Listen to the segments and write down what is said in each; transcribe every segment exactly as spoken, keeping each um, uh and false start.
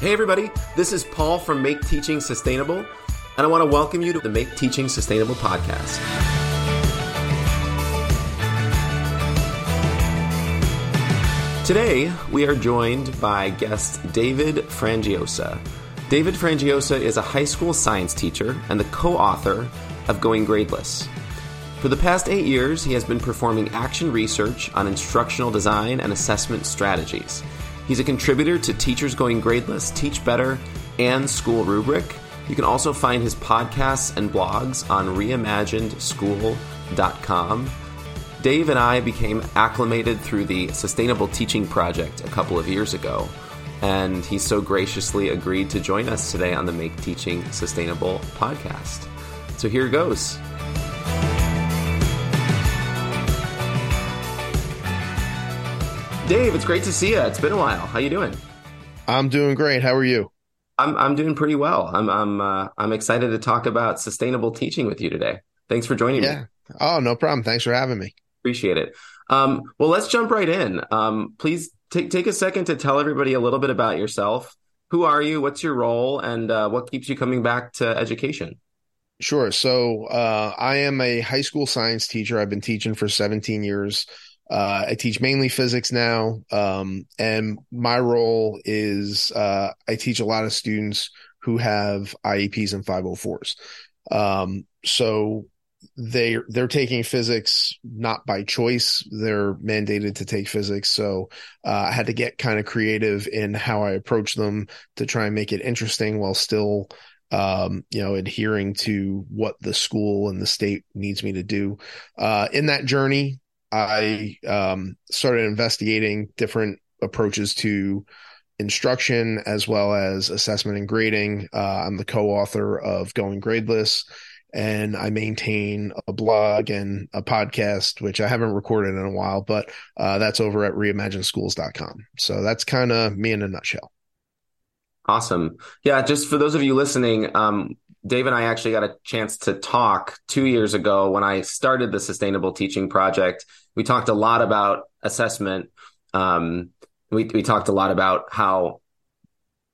Hey everybody, this is Paul from Make Teaching Sustainable, and I want to welcome you to the Make Teaching Sustainable podcast. Today, we are joined by guest David Frangiosa. David Frangiosa is a high school science teacher and the co-author of Going Gradeless. For the past eight years, he has been performing action research on instructional design and assessment strategies. He's a contributor to Teachers Going Gradeless, Teach Better, and School Rubric. You can also find his podcasts and blogs on reimagined school dot com. Dave and I became acclimated through the Sustainable Teaching Project a couple of years ago, and he so graciously agreed to join us today on the Make Teaching Sustainable podcast. So here goes. Dave, it's great to see you. It's been a while. How you doing? I'm doing great. How are you? I'm I'm doing pretty well. I'm I'm uh, I'm excited to talk about sustainable teaching with you today. Thanks for joining yeah. me. Oh, no problem. Thanks for having me. Appreciate it. Um, well, let's jump right in. Um, please take take a second to tell everybody a little bit about yourself. Who are you? What's your role? And uh, what keeps you coming back to education? Sure. So uh, I am a high school science teacher. I've been teaching for seventeen years. Uh, I teach mainly physics now, um, and my role is uh, I teach a lot of students who have I E Ps and five oh fours. Um, so they, they're taking physics not by choice. They're mandated to take physics. So uh, I had to get kind of creative in how I approach them to try and make it interesting while still Um, you know, adhering to what the school and the state needs me to do. Uh, in that journey, I um, started investigating different approaches to instruction as well as assessment and grading. Uh, I'm the co-author of Going Gradeless, and I maintain a blog and a podcast, which I haven't recorded in a while, but uh, that's over at reimagined schools dot com. So that's kind of me in a nutshell. Awesome. Yeah, just for those of you listening, um, Dave and I actually got a chance to talk two years ago when I started the Sustainable Teaching Project. We talked a lot about assessment. Um, we, we talked a lot about how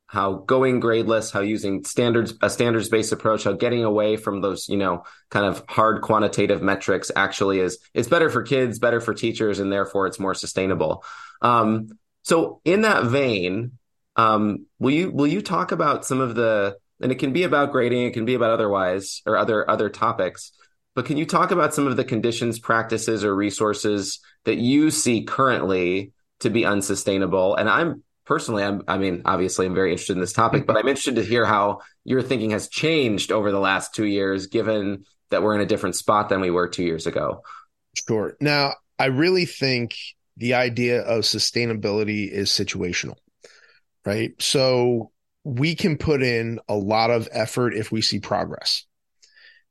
how going gradeless, how using standards a standards-based approach, how getting away from those, you know, kind of hard quantitative metrics actually is it's better for kids, better for teachers, and therefore it's more sustainable. Um, so in that vein, Um, will you, will you talk about some of the, and it can be about grading, it can be about otherwise or other, other topics, but can you talk about some of the conditions, practices, or resources that you see currently to be unsustainable? And I'm personally, I'm, I mean, obviously I'm very interested in this topic, but I'm interested to hear how your thinking has changed over the last two years, given that we're in a different spot than we were two years ago. Sure. Now, I really think the idea of sustainability is situational. Right. So we can put in a lot of effort if we see progress.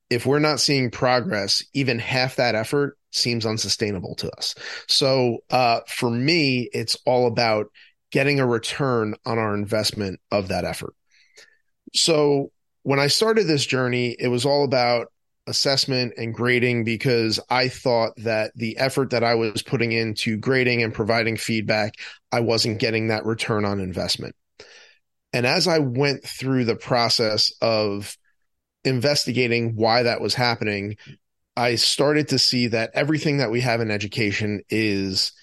If we're not seeing progress, even half that effort seems unsustainable to us. So uh, for me, it's all about getting a return on our investment of that effort. So when I started this journey, it was all about assessment and grading because I thought that the effort that I was putting into grading and providing feedback, I wasn't getting that return on investment. And as I went through the process of investigating why that was happening, I started to see that everything that we have in education is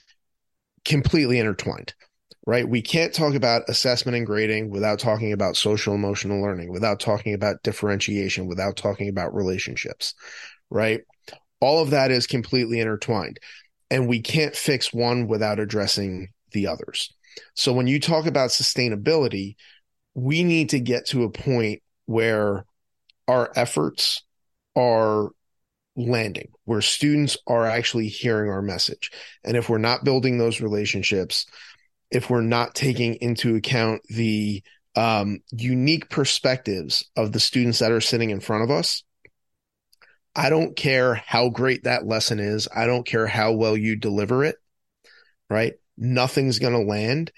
completely intertwined. Right? We can't talk about assessment and grading without talking about social emotional learning, without talking about differentiation, without talking about relationships, right? All of that is completely intertwined, and we can't fix one without addressing the others. So when you talk about sustainability, we need to get to a point where our efforts are landing, where students are actually hearing our message. And if we're not building those relationships, if we're not taking into account the um, unique perspectives of the students that are sitting in front of us, I don't care how great that lesson is. I don't care how well you deliver it, right? Nothing's going to land.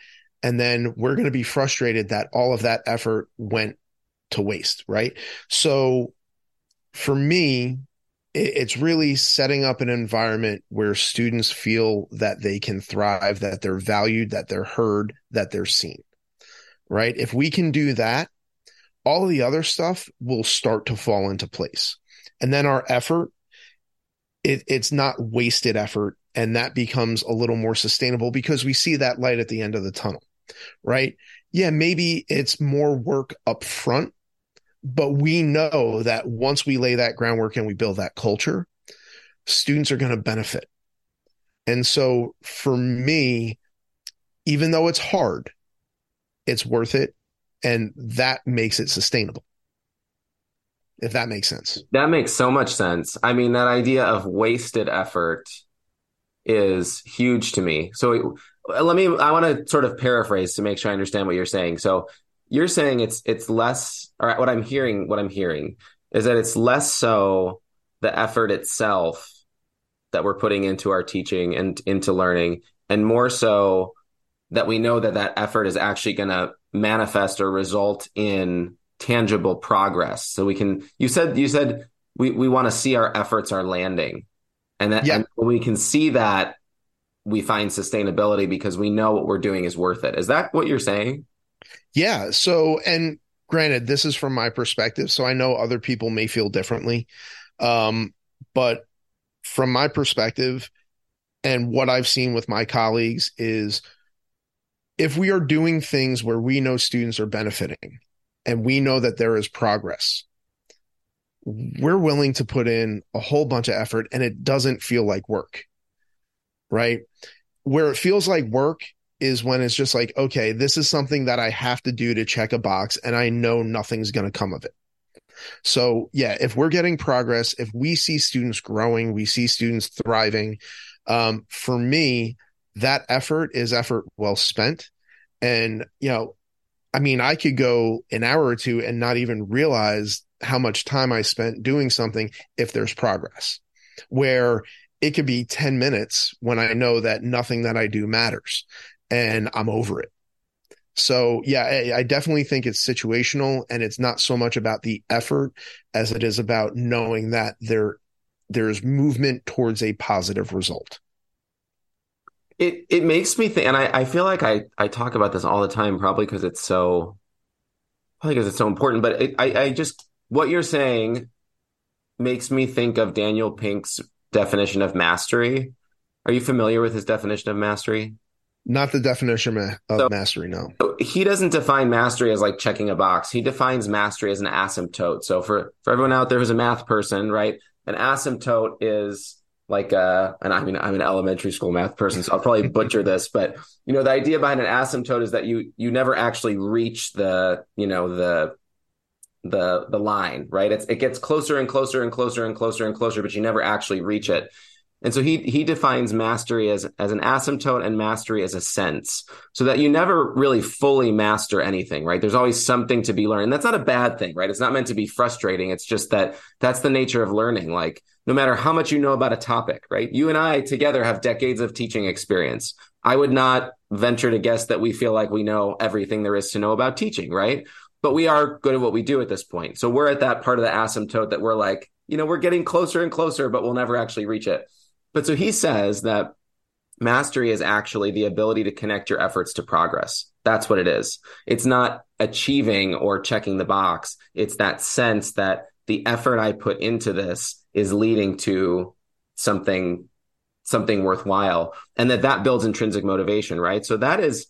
And then we're going to be frustrated that all of that effort went to waste, right? So for me, it's really setting up an environment where students feel that they can thrive, that they're valued, that they're heard, that they're seen, right? If we can do that, all the other stuff will start to fall into place. And then our effort, it, it's not wasted effort. And that becomes a little more sustainable because we see that light at the end of the tunnel, right? Yeah, maybe it's more work up front, but we know that once we lay that groundwork and we build that culture, students are going to benefit. And so for me, even though it's hard, it's worth it. And that makes it sustainable. If that makes sense. That makes so much sense. I mean, that idea of wasted effort is huge to me. So let me, I want to sort of paraphrase to make sure I understand what you're saying. So you're saying it's, it's less, or what I'm hearing, what I'm hearing is that it's less so the effort itself that we're putting into our teaching and into learning, and more so that we know that that effort is actually going to manifest or result in tangible progress. So we can, you said, you said we, we want to see our efforts are landing. And that, yeah. And when we can see that, we find sustainability because we know what we're doing is worth it. Is that what you're saying? Yeah. So, and granted, this is from my perspective, so I know other people may feel differently. Um, but from my perspective and what I've seen with my colleagues is if we are doing things where we know students are benefiting and we know that there is progress, we're willing to put in a whole bunch of effort and it doesn't feel like work, right? Where it feels like work is when it's just like, okay, this is something that I have to do to check a box and I know nothing's going to come of it. So yeah, if we're getting progress, if we see students growing, we see students thriving, um, for me, that effort is effort well spent. And, you know, I mean, I could go an hour or two and not even realize how much time I spent doing something if there's progress, where it could be ten minutes when I know that nothing that I do matters and I'm over it. So yeah, I, I definitely think it's situational and it's not so much about the effort as it is about knowing that there, there's movement towards a positive result. It it makes me think, and I, I feel like I, I talk about this all the time, probably because it's so, probably because it's so important, but it, I, I just, what you're saying makes me think of Daniel Pink's definition of mastery. Are you familiar with his definition of mastery? Not the definition of so, mastery, no. So he doesn't define mastery as like checking a box. He defines mastery as an asymptote. So for, for everyone out there who's a math person, right? An asymptote is like a, and I mean, I'm an elementary school math person, so I'll probably butcher this, but you know, the idea behind an asymptote is that you, you never actually reach the, you know, the, the the line, right? It's, it gets closer and closer and closer and closer and closer, but you never actually reach it. And so he he defines mastery as as an asymptote and mastery as a sense, so that you never really fully master anything, right? There's always something to be learned. And that's not a bad thing, right? It's not meant to be frustrating. It's just that that's the nature of learning. Like no matter how much you know about a topic, right? You and I together have decades of teaching experience. I would not venture to guess that we feel like we know everything there is to know about teaching, right? But we are good at what we do at this point. So we're at that part of the asymptote that we're like, you know, we're getting closer and closer, but we'll never actually reach it. But so he says that mastery is actually the ability to connect your efforts to progress. That's what it is. It's not achieving or checking the box. It's that sense that the effort I put into this is leading to something, something worthwhile, and that that builds intrinsic motivation, right? So that is,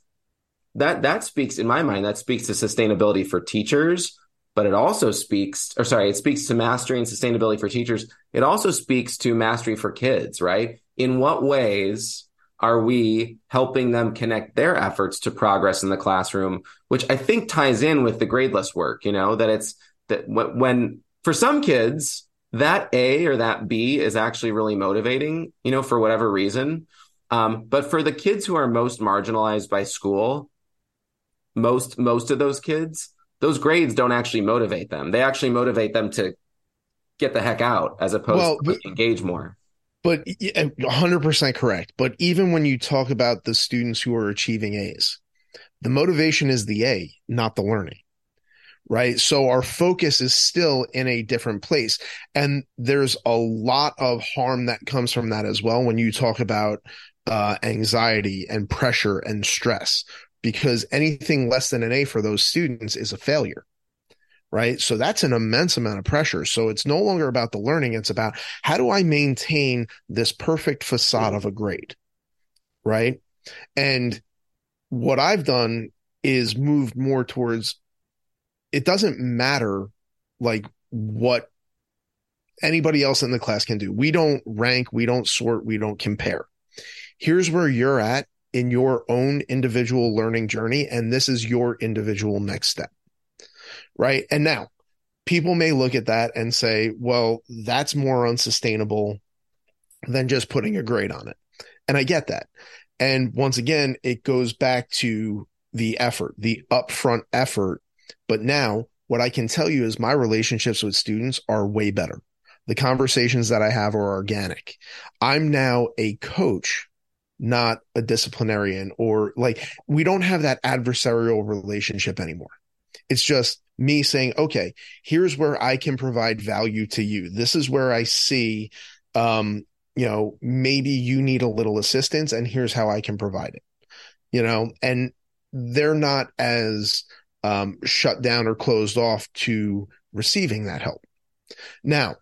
That that speaks, in my mind, that speaks to sustainability for teachers, but it also speaks, or sorry, it speaks to mastery and sustainability for teachers. It also speaks to mastery for kids, right? In what ways are we helping them connect their efforts to progress in the classroom, which I think ties in with the gradeless work, you know, that it's, that when, for some kids, that A or that B is actually really motivating, you know, for whatever reason. Um, but for the kids who are most marginalized by school, most most of those kids, those grades don't actually motivate them. They actually motivate them to get the heck out as opposed well, but, to engage more. But one hundred percent correct. But even when you talk about the students who are achieving A's, the motivation is the A, not the learning, right? So our focus is still in a different place. And there's a lot of harm that comes from that as well when you talk about uh, anxiety and pressure and stress, because anything less than an A for those students is a failure, right? So that's an immense amount of pressure. So it's no longer about the learning. It's about how do I maintain this perfect facade of a grade, right? And what I've done is moved more towards, it doesn't matter like what anybody else in the class can do. We don't rank, we don't sort, we don't compare. Here's where you're at in your own individual learning journey, and this is your individual next step, right? And now, people may look at that and say, well, that's more unsustainable than just putting a grade on it. And I get that. And once again, it goes back to the effort, the upfront effort. But now, what I can tell you is my relationships with students are way better. The conversations that I have are organic. I'm now a coach, not a disciplinarian, or like we don't have that adversarial relationship anymore. It's just me saying, okay, here's where I can provide value to you. This is where I see, um, you know, maybe you need a little assistance and here's how I can provide it, you know, and they're not as um, shut down or closed off to receiving that help. Now,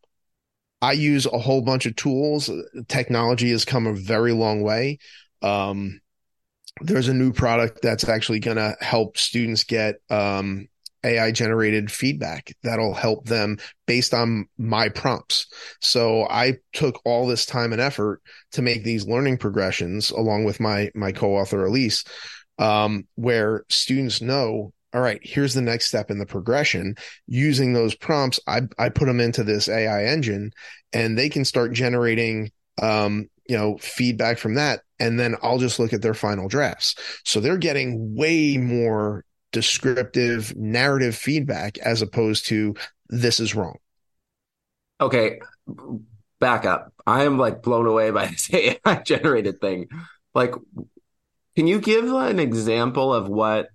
I use a whole bunch of tools. Technology has come a very long way. Um, there's a new product that's actually going to help students get um, A I-generated feedback that'll help them based on my prompts. So I took all this time and effort to make these learning progressions along with my my co-author, Elise, um, where students know, all right, here's the next step in the progression. Using those prompts, I, I put them into this A I engine and they can start generating, um, you know, feedback from that. And then I'll just look at their final drafts. So they're getting way more descriptive narrative feedback as opposed to this is wrong. Okay. Back up. I am like blown away by this A I generated thing. Like, can you give an example of what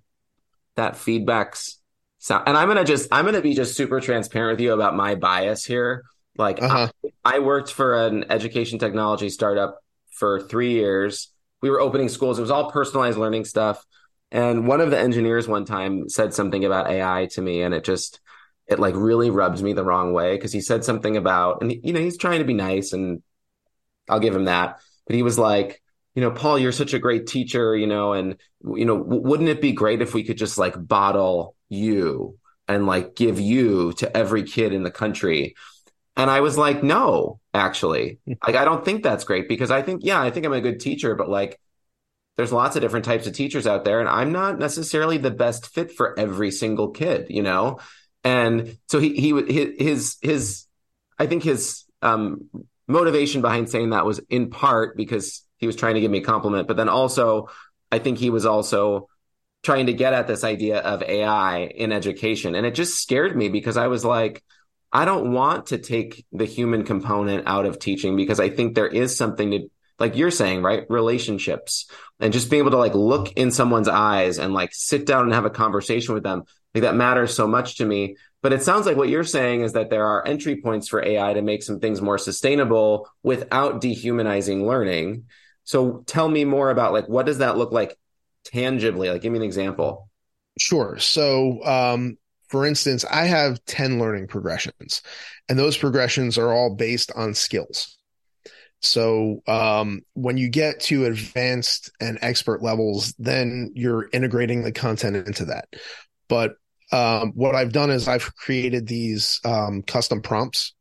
that feedback's sound? And I'm going to just, I'm going to be just super transparent with you about my bias here. Like uh-huh. I, I worked for an education technology startup for three years. We were opening schools. It was all personalized learning stuff. And one of the engineers one time said something about A I to me. And it just, it like really rubbed me the wrong way. Cause he said something about, and you know, he's trying to be nice and I'll give him that. But he was like, you know, Paul, you're such a great teacher, you know, and, you know, w- wouldn't it be great if we could just like bottle you and like give you to every kid in the country? And I was like, no, actually, like, I don't think that's great because I think, yeah, I think I'm a good teacher, but like, there's lots of different types of teachers out there and I'm not necessarily the best fit for every single kid, you know? And so he, he, his, his, I think his um, motivation behind saying that was in part because he was trying to give me a compliment, but then also I think he was also trying to get at this idea of A I in education. And it just scared me because I was like, I don't want to take the human component out of teaching because I think there is something to, like you're saying, right? Relationships and just being able to like look in someone's eyes and like sit down and have a conversation with them. Like that matters so much to me. But it sounds like what you're saying is that there are entry points for A I to make some things more sustainable without dehumanizing learning. So tell me more about like, what does that look like tangibly? Like, give me an example. Sure. So, um, for instance, I have ten learning progressions and those progressions are all based on skills. So, um, when you get to advanced and expert levels, then you're integrating the content into that. But, um, what I've done is I've created these, um, custom prompts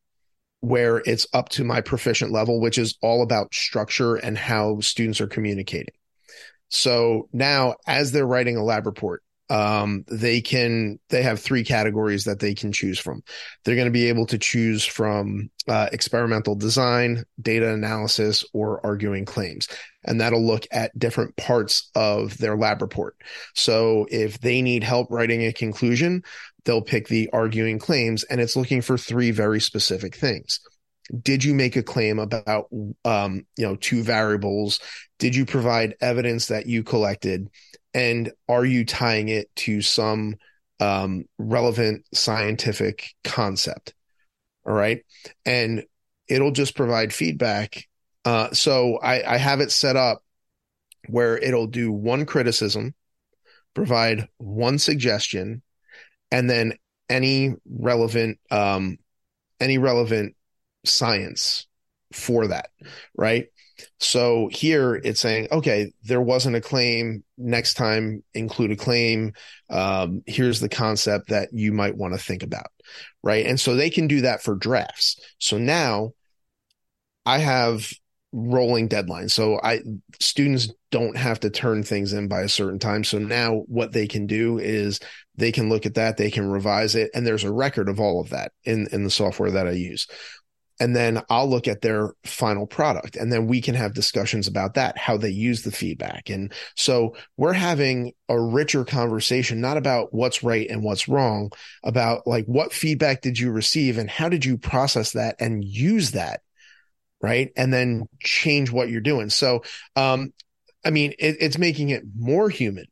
where it's up to my proficient level, which is all about structure and how students are communicating. So now as they're writing a lab report, um, they can, they have three categories that they can choose from. They're going to be able to choose from, uh, experimental design, data analysis, or arguing claims. And that'll look at different parts of their lab report. So if they need help writing a conclusion, they'll pick the arguing claims, and it's looking for three very specific things. Did you make a claim about, um, you know, two variables? Did you provide evidence that you collected? And are you tying it to some um, relevant scientific concept? All right. And it'll just provide feedback. Uh, so I, I have it set up where it'll do one criticism, provide one suggestion, and then any relevant, um, any relevant science for that, right? So here it's saying, okay, there wasn't a claim. Next time, include a claim. Um, here's the concept that you might want to think about, right? And so they can do that for drafts. So now I have rolling deadlines. So I students don't have to turn things in by a certain time. So now what they can do is they can look at that, they can revise it, and there's a record of all of that in, in the software that I use. And then I'll look at their final product, and then we can have discussions about that, how they use the feedback. And so we're having a richer conversation, not about what's right and what's wrong, about like what feedback did you receive and how did you process that and use that, right? And then change what you're doing. So, um, I mean, it, it's making it more human.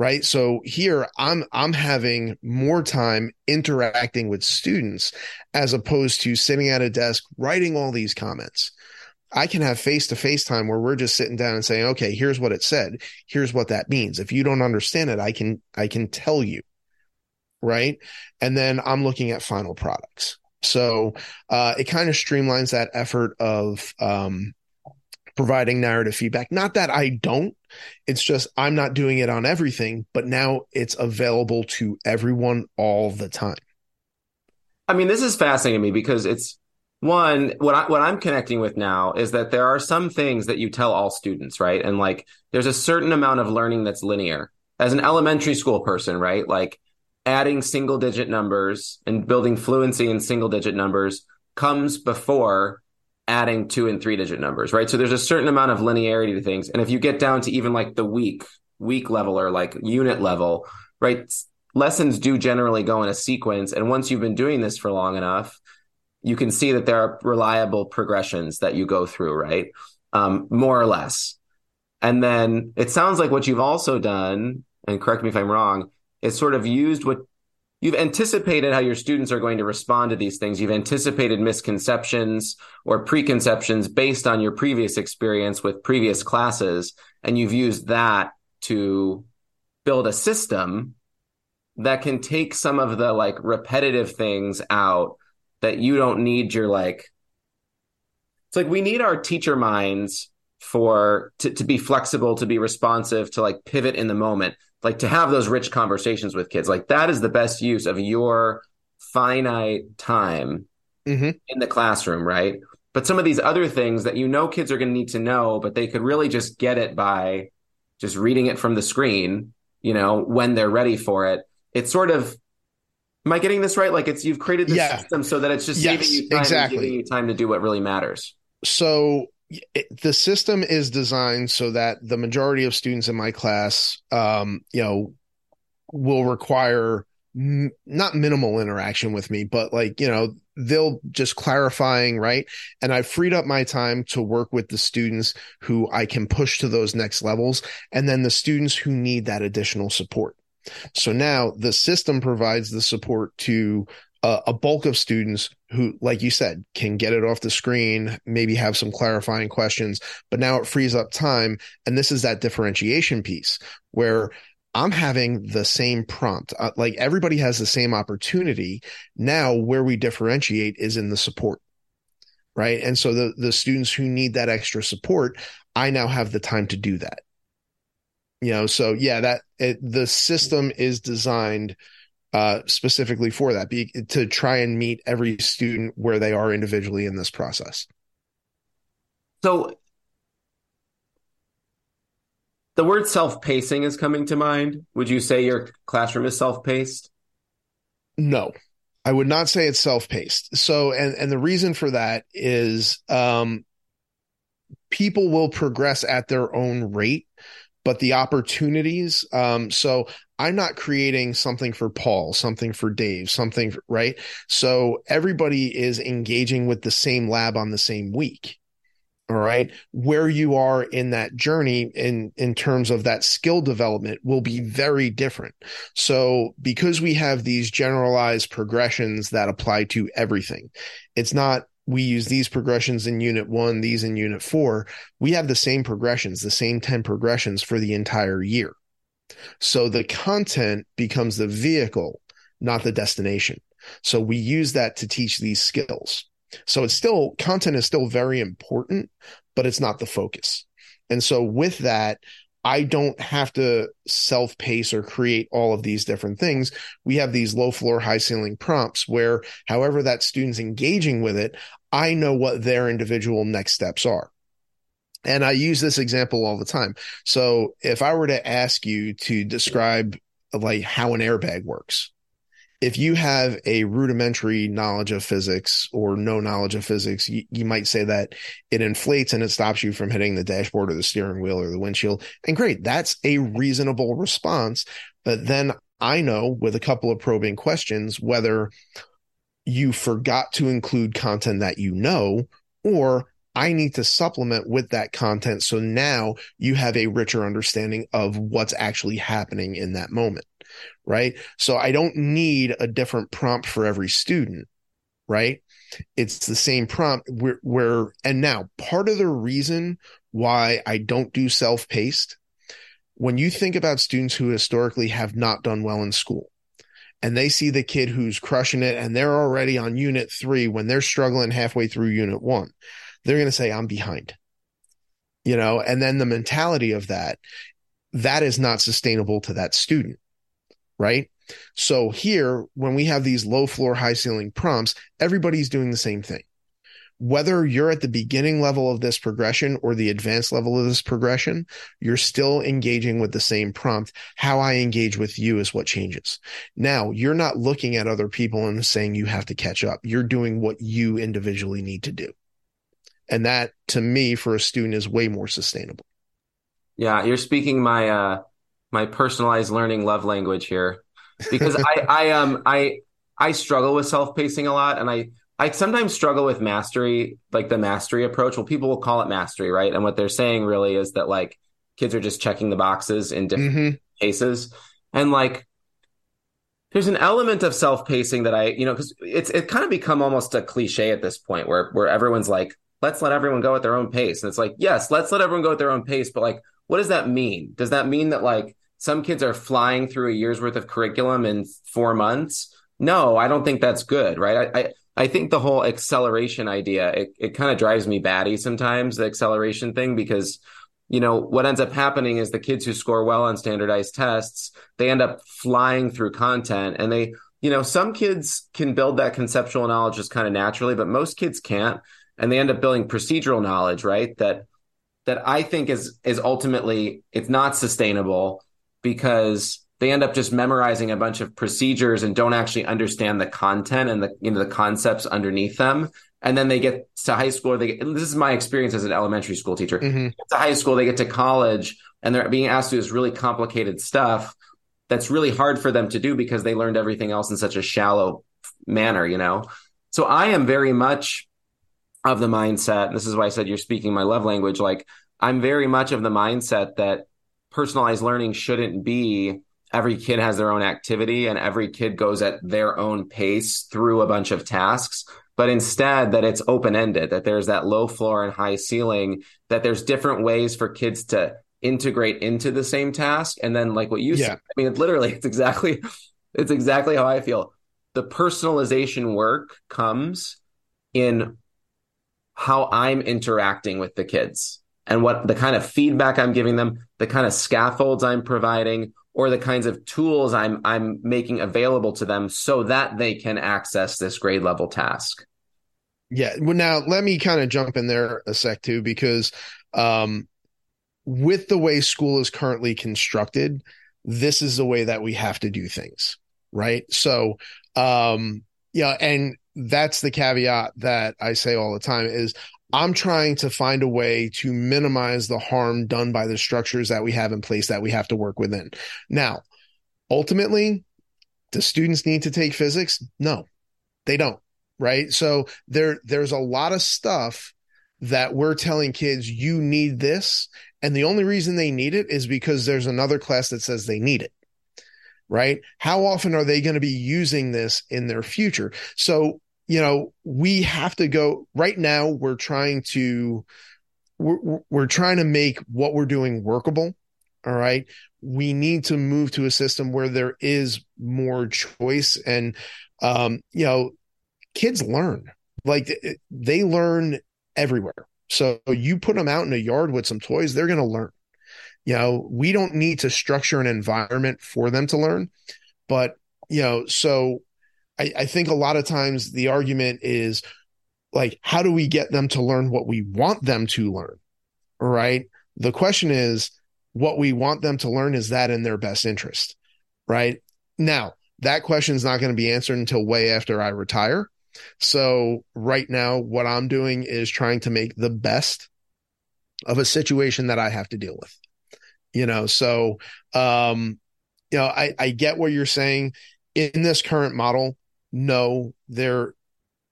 Right. So here I'm I'm having more time interacting with students as opposed to sitting at a desk writing all these comments. I can have face to face time where we're just sitting down and saying, OK, here's what it said. Here's what that means. If you don't understand it, I can I can tell you. Right. And then I'm looking at final products. So uh, it kind of streamlines that effort of um, providing narrative feedback. Not that I don't. It's just I'm not doing it on everything, but now it's available to everyone all the time. I mean, this is fascinating to me because it's one, what, I, what I'm connecting with now is that there are some things that you tell all students, right? And like, there's a certain amount of learning that's linear. As an elementary school person, right? Like adding single digit numbers and building fluency in single digit numbers comes before adding two and three digit numbers, right? So there's a certain amount of linearity to things. And if you get down to even like the week, week level or like unit level, right? Lessons do generally go in a sequence. And once you've been doing this for long enough, you can see that there are reliable progressions that you go through, right? Um, more or less. And then it sounds like what you've also done, and correct me if I'm wrong, is sort of used what you've anticipated how your students are going to respond to these things. You've anticipated misconceptions or preconceptions based on your previous experience with previous classes. And you've used that to build a system that can take some of the like repetitive things out that you don't need your like, it's like we need our teacher minds for to, to be flexible, to be responsive, to like pivot in the moment. Like to have those rich conversations with kids, like that is the best use of your finite time mm-hmm. in the classroom, right? But some of these other things that you know kids are going to need to know, but they could really just get it by just reading it from the screen, you know, when they're ready for it. It's sort of, am I getting this right? Like it's, you've created this yeah. system so that it's just yes, saving you time exactly. and giving you time to do what really matters. So It, the system is designed so that the majority of students in my class, um, you know, will require m- not minimal interaction with me, but like, you know, they'll just clarifying, right? And I've freed up my time to work with the students who I can push to those next levels, and then the students who need that additional support. So now the system provides the support to Uh, a bulk of students who, like you said, can get it off the screen, maybe have some clarifying questions, but now it frees up time. And this is that differentiation piece where I'm having the same prompt. Uh, like everybody has the same opportunity. Now where we differentiate is in the support, right? And so the, the students who need that extra support, I now have the time to do that. You know, so yeah, that it, the system is designed Uh, specifically for that, be, to try and meet every student where they are individually in this process. So the word self-pacing is coming to mind. Would you say your classroom is self-paced? No, I would not say it's self-paced. So, and, and the reason for that is um, people will progress at their own rate, but the opportunities, um, so I'm not creating something for Paul, something for Dave, something, for, right? So everybody is engaging with the same lab on the same week, all right? Where you are in that journey in, in terms of that skill development will be very different. So because we have these generalized progressions that apply to everything, it's not we use these progressions in unit one, these in unit four, we have the same progressions, the same ten progressions for the entire year. So the content becomes the vehicle, not the destination. So we use that to teach these skills. So it's still, content is still very important, but it's not the focus. And so with that, I don't have to self-pace or create all of these different things. We have these low floor, high ceiling prompts where however that student's engaging with it, I know what their individual next steps are. And I use this example all the time. So if I were to ask you to describe like how an airbag works, if you have a rudimentary knowledge of physics or no knowledge of physics, you, you might say that it inflates and it stops you from hitting the dashboard or the steering wheel or the windshield. And great, that's a reasonable response. But then I know with a couple of probing questions whether you forgot to include content that you know, or I need to supplement with that content. So now you have a richer understanding of what's actually happening in that moment. Right? So I don't need a different prompt for every student, right? It's the same prompt where, where, and now part of the reason why I don't do self-paced, when you think about students who historically have not done well in school and they see the kid who's crushing it and they're already on unit three when they're struggling halfway through unit one, they're going to say, I'm behind, you know, and then the mentality of that, that is not sustainable to that student. Right? So here, when we have these low floor, high ceiling prompts, everybody's doing the same thing. Whether you're at the beginning level of this progression or the advanced level of this progression, you're still engaging with the same prompt. How I engage with you is what changes. Now, you're not looking at other people and saying you have to catch up. You're doing what you individually need to do. And that, to me, for a student is way more sustainable. Yeah, you're speaking my... uh... my personalized learning love language here, because I, I, um, I, I struggle with self-pacing a lot. And I, I sometimes struggle with mastery, like the mastery approach. Well, people will call it mastery. Right. And what they're saying really is that like kids are just checking the boxes in different mm-hmm. cases. And like, there's an element of self-pacing that I, you know, cause it's, it kind of become almost a cliche at this point where, where everyone's like, let's let everyone go at their own pace. And it's like, yes, let's let everyone go at their own pace. But like, what does that mean? Does that mean that like some kids are flying through a year's worth of curriculum in four months? No, I don't think that's good, right? I I, I think the whole acceleration idea, it, it kind of drives me batty sometimes, the acceleration thing, because, you know, what ends up happening is the kids who score well on standardized tests, they end up flying through content. And they, you know, some kids can build that conceptual knowledge just kind of naturally, but most kids can't. And they end up building procedural knowledge, right? That that I think is is ultimately, it's not sustainable because they end up just memorizing a bunch of procedures and don't actually understand the content and the, you know, the concepts underneath them. And then they get to high school, they get, this is my experience as an elementary school teacher. Mm-hmm. They get to high school, they get to college, and they're being asked to do this really complicated stuff that's really hard for them to do because they learned everything else in such a shallow manner, you know? So I am very much of the mindset, and this is why I said you're speaking my love language, like I'm very much of the mindset that personalized learning shouldn't be every kid has their own activity and every kid goes at their own pace through a bunch of tasks, but instead that it's open-ended, that there's that low floor and high ceiling, that there's different ways for kids to integrate into the same task. And then like what you yeah. said, I mean, literally, it's exactly, it's exactly how I feel. The personalization work comes in how I'm interacting with the kids and what the kind of feedback I'm giving them, the kind of scaffolds I'm providing, or the kinds of tools I'm I'm making available to them so that they can access this grade level task. Yeah. Well, now let me kind of jump in there a sec too, because um, with the way school is currently constructed, this is the way that we have to do things. Right. So um, yeah. And that's the caveat that I say all the time is I'm trying to find a way to minimize the harm done by the structures that we have in place that we have to work within. Now, ultimately, do students need to take physics? No, they don't. Right. So there, there's a lot of stuff that we're telling kids, you need this. And the only reason they need it is because there's another class that says they need it. Right. How often are they going to be using this in their future? So, you know, we have to go right now. We're trying to, we're, we're trying to make what we're doing workable All right. We need to move to a system where there is more choice and, um, you know, kids learn, like they learn everywhere. So you put them out in a yard with some toys, they're going to learn. You know, we don't need to structure an environment for them to learn, but, you know, so I, I think a lot of times the argument is like, how do we get them to learn what we want them to learn? All right. The question is, what we want them to learn, is that in their best interest? Right now, that question is not going to be answered until way after I retire. So right now, what I'm doing is trying to make the best of a situation that I have to deal with, you know? So, um, you know, I, I get what you're saying. In this current model, no, there,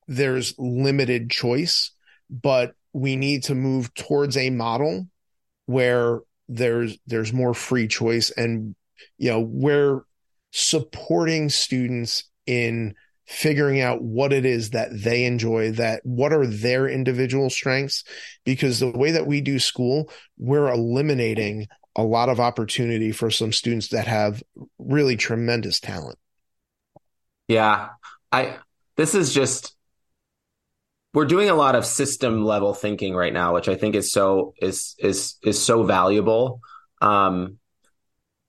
there's limited choice, but we need to move towards a model where there's there's more free choice, and you know, we're supporting students in figuring out what it is that they enjoy, that what are their individual strengths, because the way that we do school, we're eliminating a lot of opportunity for some students that have really tremendous talent. Yeah, I this is just we're doing a lot of system level thinking right now, which I think is so is is is so valuable. Um,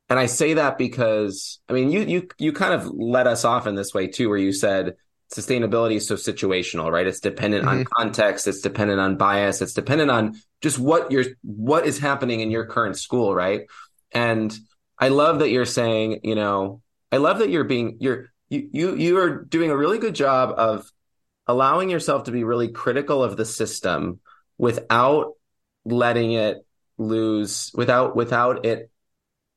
and I say that because, I mean, you you you kind of let us off in this way too, where you said sustainability is so situational, right? It's dependent mm-hmm. on context, it's dependent on bias, it's dependent on just what you're what is happening in your current school, right? And I love that you're saying, you know, I love that you're being you're you you you are doing a really good job of allowing yourself to be really critical of the system without letting it lose, without without it,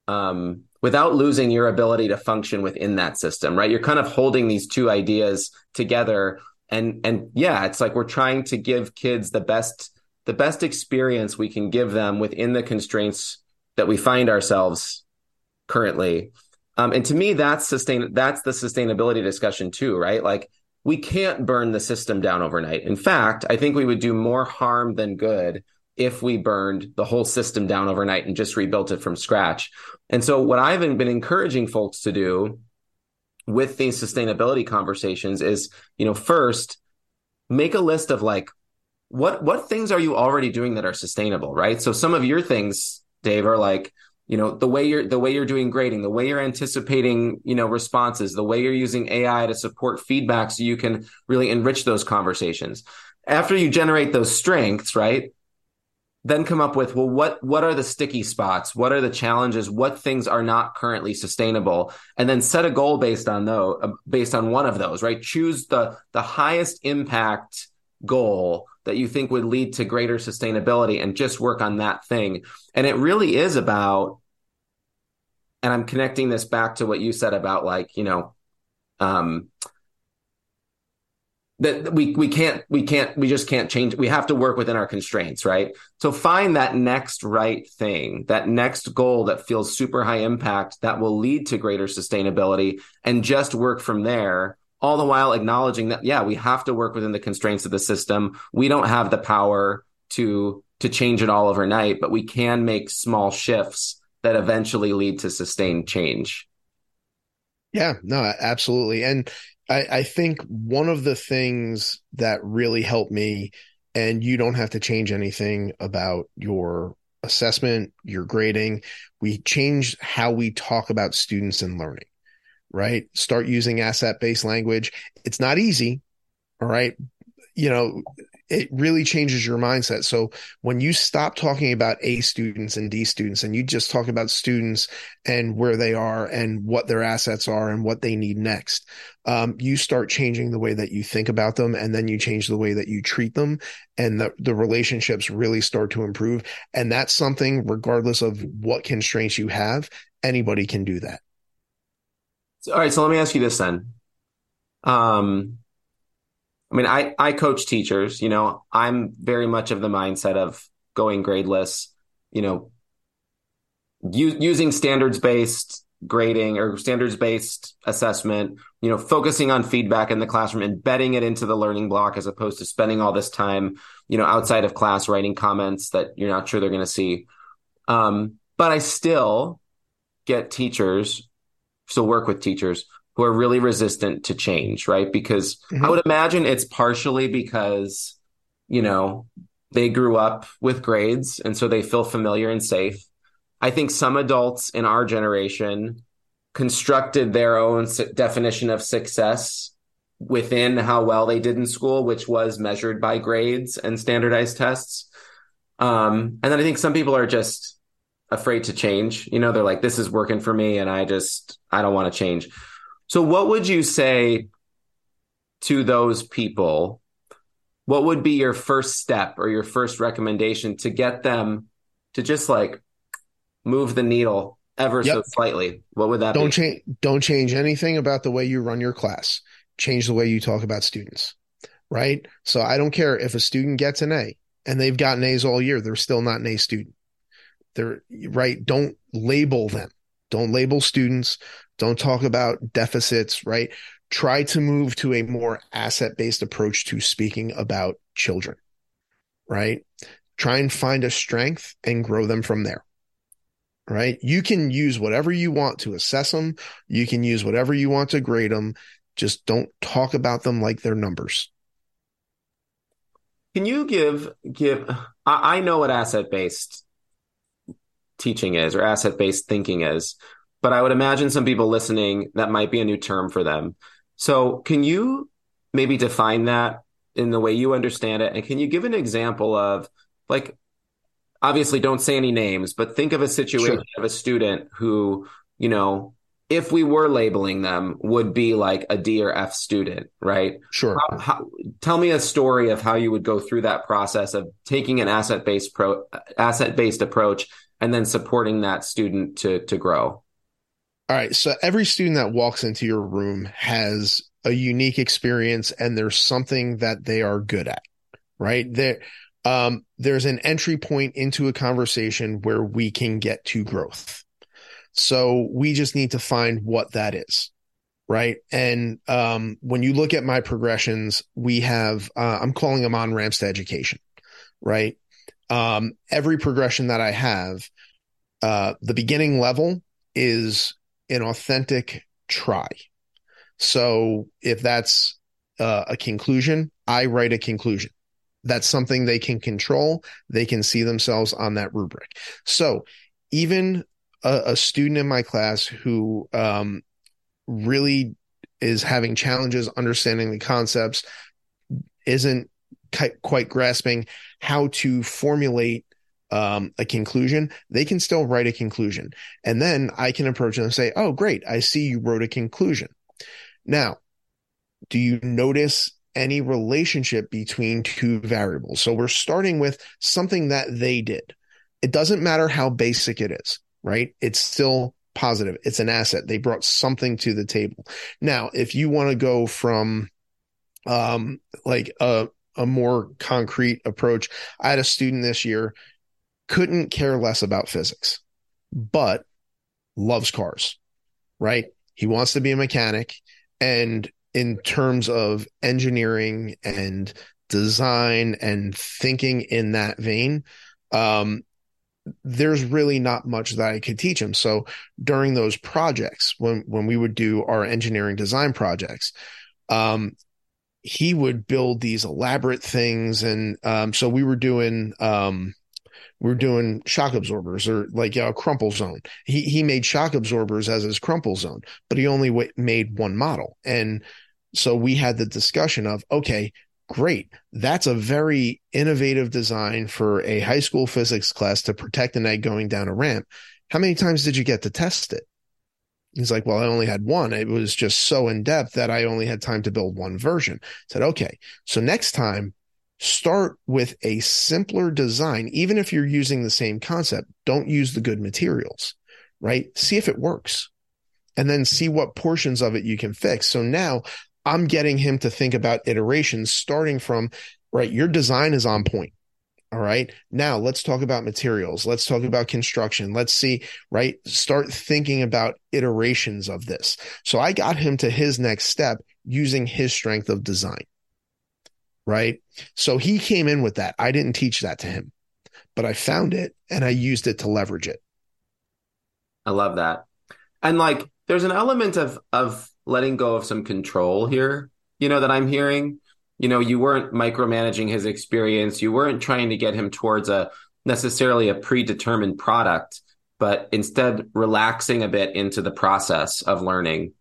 um, without losing your ability to function within that system, right? You're kind of holding these two ideas together, and and yeah, it's like we're trying to give kids the best the best experience we can give them within the constraints that we find ourselves currently. Um, and to me, that's sustain that's the sustainability discussion too, right? Like, we can't burn the system down overnight. In fact, I think we would do more harm than good if we burned the whole system down overnight and just rebuilt it from scratch. And so what I've been encouraging folks to do with these sustainability conversations is, you know, first, make a list of like, what what things are you already doing that are sustainable, right? So some of your things, Dave, are like, you know, the way you're the way you're doing grading, the way you're anticipating, you know, responses, the way you're using A I to support feedback so you can really enrich those conversations. After you generate those strengths, right, then come up with, well, what what are the sticky spots? What are the challenges? What things are not currently sustainable? And then set a goal based on those, based on one of those, right? Choose the the highest impact goal that you think would lead to greater sustainability and just work on that thing. And it really is about, and I'm connecting this back to what you said about like, you know, um, that we, we can't, we can't, we just can't change. We have to work within our constraints, right? So find that next right thing, that next goal that feels super high impact that will lead to greater sustainability, and just work from there, all the while acknowledging that, yeah, we have to work within the constraints of the system. We don't have the power to, to change it all overnight, but we can make small shifts that eventually lead to sustained change. Yeah, no, absolutely. And I, I think one of the things that really helped me, and you don't have to change anything about your assessment, your grading. We changed how we talk about students and learning, right? Start using asset-based language. It's not easy. All right. You know, it really changes your mindset. So when you stop talking about A students and D students, and you just talk about students and where they are and what their assets are and what they need next, um, you start changing the way that you think about them. And then you change the way that you treat them, and the, the relationships really start to improve. And that's something, regardless of what constraints you have, anybody can do that. All right. So let me ask you this then. Um, I mean, I, I coach teachers, you know, I'm very much of the mindset of going gradeless, you know, u- using standards-based grading or standards-based assessment, you know, focusing on feedback in the classroom, embedding it into the learning block, as opposed to spending all this time, you know, outside of class writing comments that you're not sure they're going to see. Um, But I still get teachers, still work with teachers who are really resistant to change, right? Because mm-hmm. I would imagine it's partially because, you know, they grew up with grades, and so they feel familiar and safe. I think some adults in our generation constructed their own definition of success within how well they did in school, which was measured by grades and standardized tests. Um, and then I think some people are just afraid to change. You know, they're like, this is working for me, and I just, I don't want to change. So what would you say to those people? What would be your first step or your first recommendation to get them to just like move the needle ever yep. so slightly? What would that don't be? Change, don't change anything about the way you run your class. Change the way you talk about students, right? So I don't care if a student gets an A and they've gotten A's all year, they're still not an A student. They're right. Don't label them. Don't label students. Don't talk about deficits, right? Try to move to a more asset-based approach to speaking about children, right? Try and find a strength and grow them from there. Right? You can use whatever you want to assess them. You can use whatever you want to grade them. Just don't talk about them like they're numbers. Can you give, give, I, I know what asset-based teaching is or asset-based thinking is, but I would imagine some people listening, that might be a new term for them. So can you maybe define that in the way you understand it? And can you give an example of, like, obviously, don't say any names, but think of a situation sure. of a student who, you know, if we were labeling them, would be like a D or F student, right? Sure. How, how, tell me a story of how you would go through that process of taking an asset-based pro, asset-based approach and then supporting that student to to grow. All right. So every student that walks into your room has a unique experience, and there's something that they are good at, right? They're Um, there's an entry point into a conversation where we can get to growth. So we just need to find what that is, right? And um, when you look at my progressions, we have, uh, I'm calling them on-ramps to education, right? Um, every progression that I have, uh, the beginning level is an authentic try. So if that's uh, a conclusion, I write a conclusion. That's something they can control. They can see themselves on that rubric. So even a, a student in my class who um, really is having challenges understanding the concepts, isn't ki- quite grasping how to formulate um, a conclusion, they can still write a conclusion. And then I can approach them and say, oh, great, I see you wrote a conclusion. Now, do you notice any relationship between two variables? So we're starting with something that they did. It doesn't matter how basic it is, right? It's still positive. It's an asset. They brought something to the table. Now, if you want to go from um, like a, a more concrete approach, I had a student this year, couldn't care less about physics, but loves cars, right? He wants to be a mechanic, and in terms of engineering and design and thinking in that vein, um, there's really not much that I could teach him. So during those projects, when, when we would do our engineering design projects, um, he would build these elaborate things. And um, so we were doing um, we were doing shock absorbers, or like a crumple zone. He he made shock absorbers as his crumple zone, but he only w- made one model. And so we had the discussion of, okay, great. That's a very innovative design for a high school physics class to protect an egg going down a ramp. How many times did you get to test it? He's like, well, I only had one. It was just so in depth that I only had time to build one version. I said, okay, so next time, start with a simpler design. Even if you're using the same concept, don't use the good materials, right? See if it works, and then see what portions of it you can fix. So now I'm getting him to think about iterations, starting from, right, your design is on point. All right. Now let's talk about materials. Let's talk about construction. Let's see, right? Start thinking about iterations of this. So I got him to his next step using his strength of design. Right. So he came in with that. I didn't teach that to him, but I found it and I used it to leverage it. I love that. And like, there's an element of, of letting go of some control here, you know, that I'm hearing. You know, you weren't micromanaging his experience. You weren't trying to get him towards a necessarily a predetermined product, but instead relaxing a bit into the process of learning,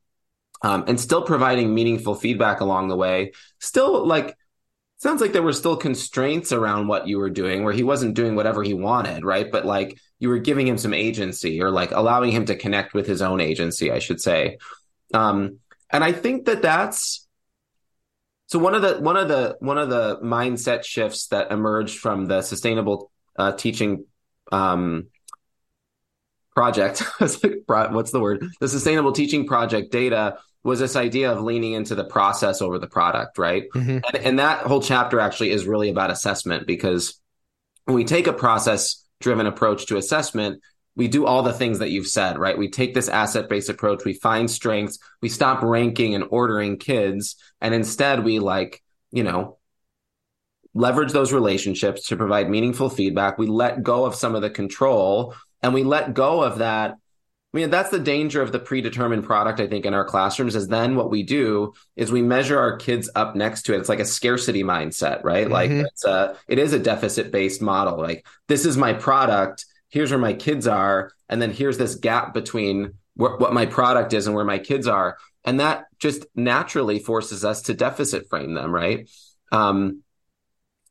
um, and still providing meaningful feedback along the way. Still, like, sounds like there were still constraints around what you were doing, where he wasn't doing whatever he wanted, right? But like you were giving him some agency, or like allowing him to connect with his own agency, I should say. Um, and I think that that's so one of the one of the one of the mindset shifts that emerged from the Sustainable uh, Teaching um, Project. I was like, what's the word? The Sustainable Teaching Project data was this idea of leaning into the process over the product, right? Mm-hmm. And, and that whole chapter actually is really about assessment, because when we take a process-driven approach to assessment, we do all the things that you've said, right? We take this asset-based approach, we find strengths, we stop ranking and ordering kids, and instead we like, you know, leverage those relationships to provide meaningful feedback. We let go of some of the control, and we let go of that. I mean, that's the danger of the predetermined product, I think, in our classrooms, is then what we do is we measure our kids up next to it. It's like a scarcity mindset, right? Mm-hmm. Like it's a, it is a deficit-based model. Like, this is my product, here's where my kids are, and then here's this gap between wh- what my product is and where my kids are. And that just naturally forces us to deficit frame them, right? Um,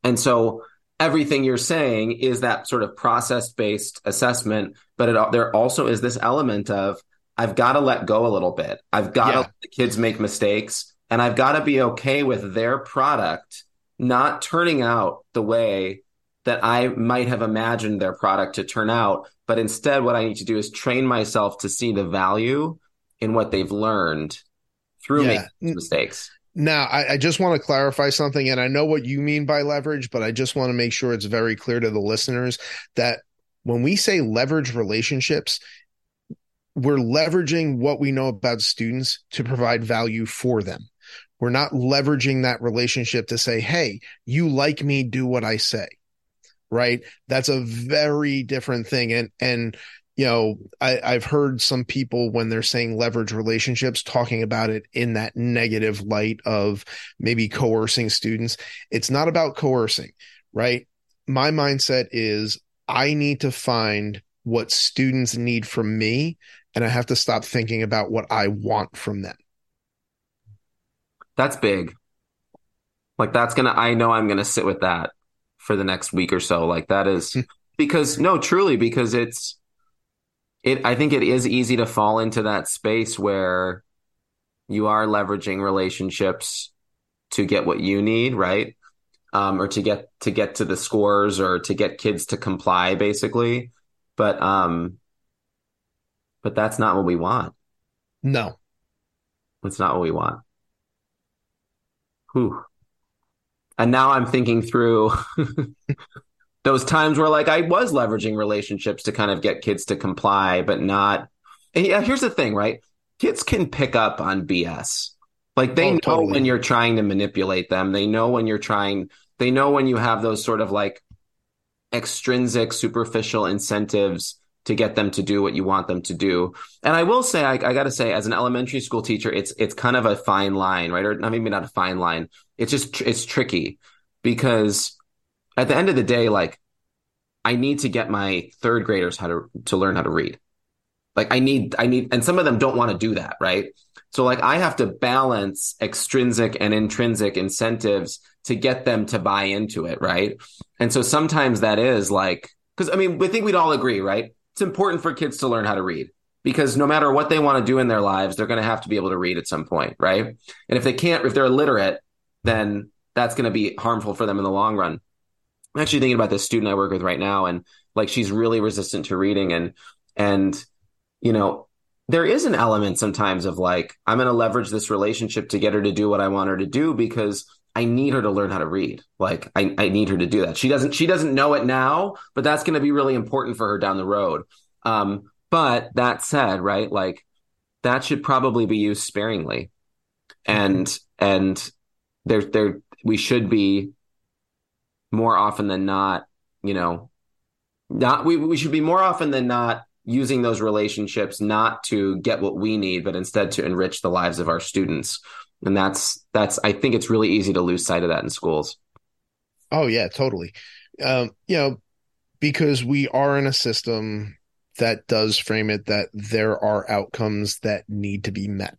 and so everything you're saying is that sort of process-based assessment, but it, there also is this element of, I've got to let go a little bit. I've got to yeah. let the kids make mistakes, and I've got to be okay with their product not turning out the way that I might have imagined their product to turn out. But instead, what I need to do is train myself to see the value in what they've learned through yeah. making mistakes. Now, I, I just want to clarify something, and I know what you mean by leverage, but I just want to make sure it's very clear to the listeners that when we say leverage relationships, we're leveraging what we know about students to provide value for them. We're not leveraging that relationship to say, hey, you like me, do what I say, right? That's a very different thing. And, and you know, I, I've heard some people, when they're saying leverage relationships, talking about it in that negative light of maybe coercing students. It's not about coercing, right? My mindset is, I need to find what students need from me, and I have to stop thinking about what I want from them. That's big. Like, that's going to, I know I'm going to sit with that for the next week or so. Like, that is because, no, truly, because it's, It, I think it is easy to fall into that space where you are leveraging relationships to get what you need, right? Um, or to get to get to the scores, or to get kids to comply, basically. But um, but that's not what we want. No, that's not what we want. Whew. And now I'm thinking through. Those times where, like, I was leveraging relationships to kind of get kids to comply, but not. And yeah, here's the thing, right? Kids can pick up on B S. Like, they oh, know totally. when you're trying to manipulate them. They know when you're trying. They know when you have those sort of like extrinsic, superficial incentives to get them to do what you want them to do. And I will say, I, I got to say, as an elementary school teacher, it's it's kind of a fine line, right? Or maybe not a fine line. It's just it's tricky because, at the end of the day, like, I need to get my third graders how to, to learn how to read. Like, I need, I need, and some of them don't want to do that, right? So, like, I have to balance extrinsic and intrinsic incentives to get them to buy into it, right? And so sometimes that is like, because I mean, we think we'd all agree, right? It's important for kids to learn how to read, because no matter what they want to do in their lives, they're going to have to be able to read at some point, right? And if they can't, if they're illiterate, then that's going to be harmful for them in the long run. I'm actually thinking about this student I work with right now, and like, she's really resistant to reading, and and you know, there is an element sometimes of like, I'm going to leverage this relationship to get her to do what I want her to do, because I need her to learn how to read. Like, I, I need her to do that. She doesn't she doesn't know it now, but that's going to be really important for her down the road. Um, but that said, right, like, that should probably be used sparingly, and and there there we should be. More often than not, you know, not we, we should be more often than not using those relationships not to get what we need, but instead to enrich the lives of our students. And that's, that's, I think it's really easy to lose sight of that in schools. Oh yeah, totally. Um, you know, because we are in a system that does frame it that there are outcomes that need to be met,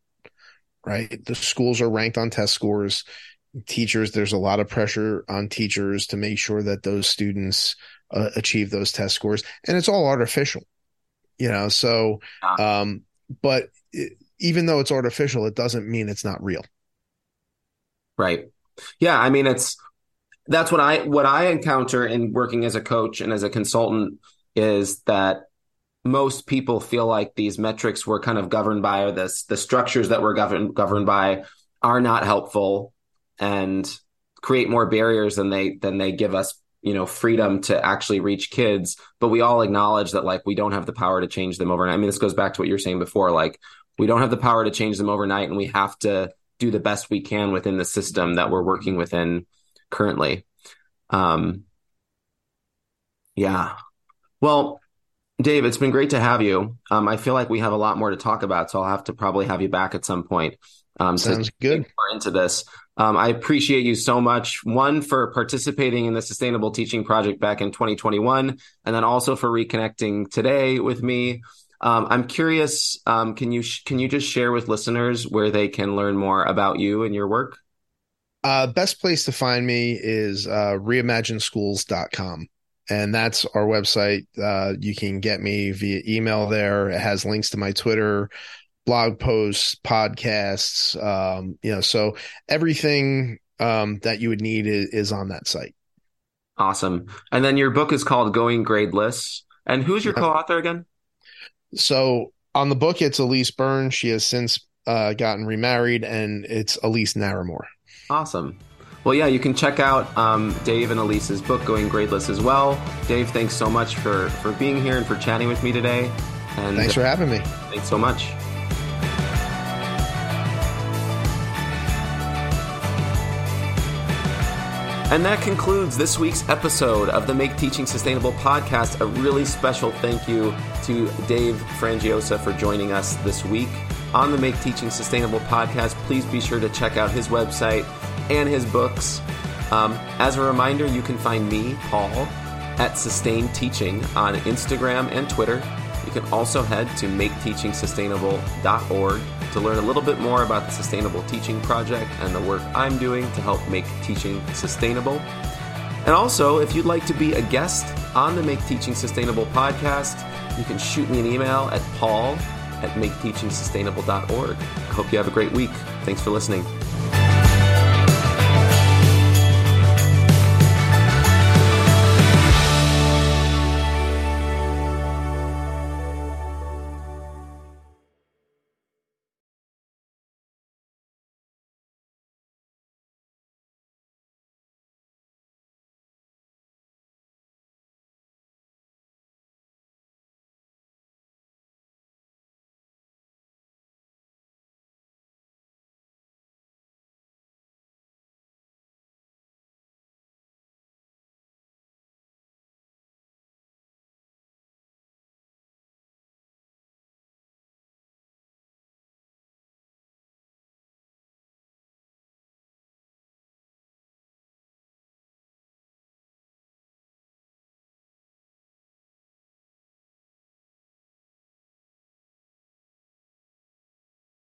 right? The schools are ranked on test scores. Teachers, there's a lot of pressure on teachers to make sure that those students uh, achieve those test scores. And it's all artificial, you know? So, um, but it, even though it's artificial, it doesn't mean it's not real. Right. Yeah. I mean, it's, that's what I, what I encounter in working as a coach and as a consultant is that most people feel like these metrics we're kind of governed by, or this, the structures that we're governed governed by are not helpful and create more barriers than they, than they give us, you know, freedom to actually reach kids. But we all acknowledge that, like, we don't have the power to change them overnight. I mean, this goes back to what you were saying before, like, we don't have the power to change them overnight, and we have to do the best we can within the system that we're working within currently. Um, yeah. Well, Dave, it's been great to have you. Um, I feel like we have a lot more to talk about, so I'll have to probably have you back at some point. Um, Sounds to good. Get more into this. Um, I appreciate you so much. One, for participating in the Sustainable Teaching Project back in twenty twenty-one, and then also for reconnecting today with me. Um, I'm curious, um, can you sh- can you just share with listeners where they can learn more about you and your work? Uh, best place to find me is uh, reimagine schools dot com. And that's our website. Uh, you can get me via email there. It has links to my Twitter, blog posts, podcasts. Um, you know, so everything um, that you would need is, is on that site. Awesome. And then your book is called Going Gradeless. And who's your co-author again? So on the book, it's Elise Byrne. She has since uh, gotten remarried, and it's Elise Naramore. Awesome. Well, yeah, you can check out um, Dave and Elise's book, Going Gradeless, as well. Dave, thanks so much for, for being here and for chatting with me today. And thanks for having me. Thanks so much. And that concludes this week's episode of the Make Teaching Sustainable podcast. A really special thank you to Dave Frangiosa for joining us this week on the Make Teaching Sustainable podcast. Please be sure to check out his website and his books. Um, as a reminder, you can find me, Paul, at Sustain Teaching on Instagram and Twitter. You can also head to make teaching sustainable dot org to learn a little bit more about the Sustainable Teaching Project and the work I'm doing to help make teaching sustainable. And also, if you'd like to be a guest on the Make Teaching Sustainable podcast, you can shoot me an email at paul at make teaching sustainable dot org. I hope you have a great week. Thanks for listening.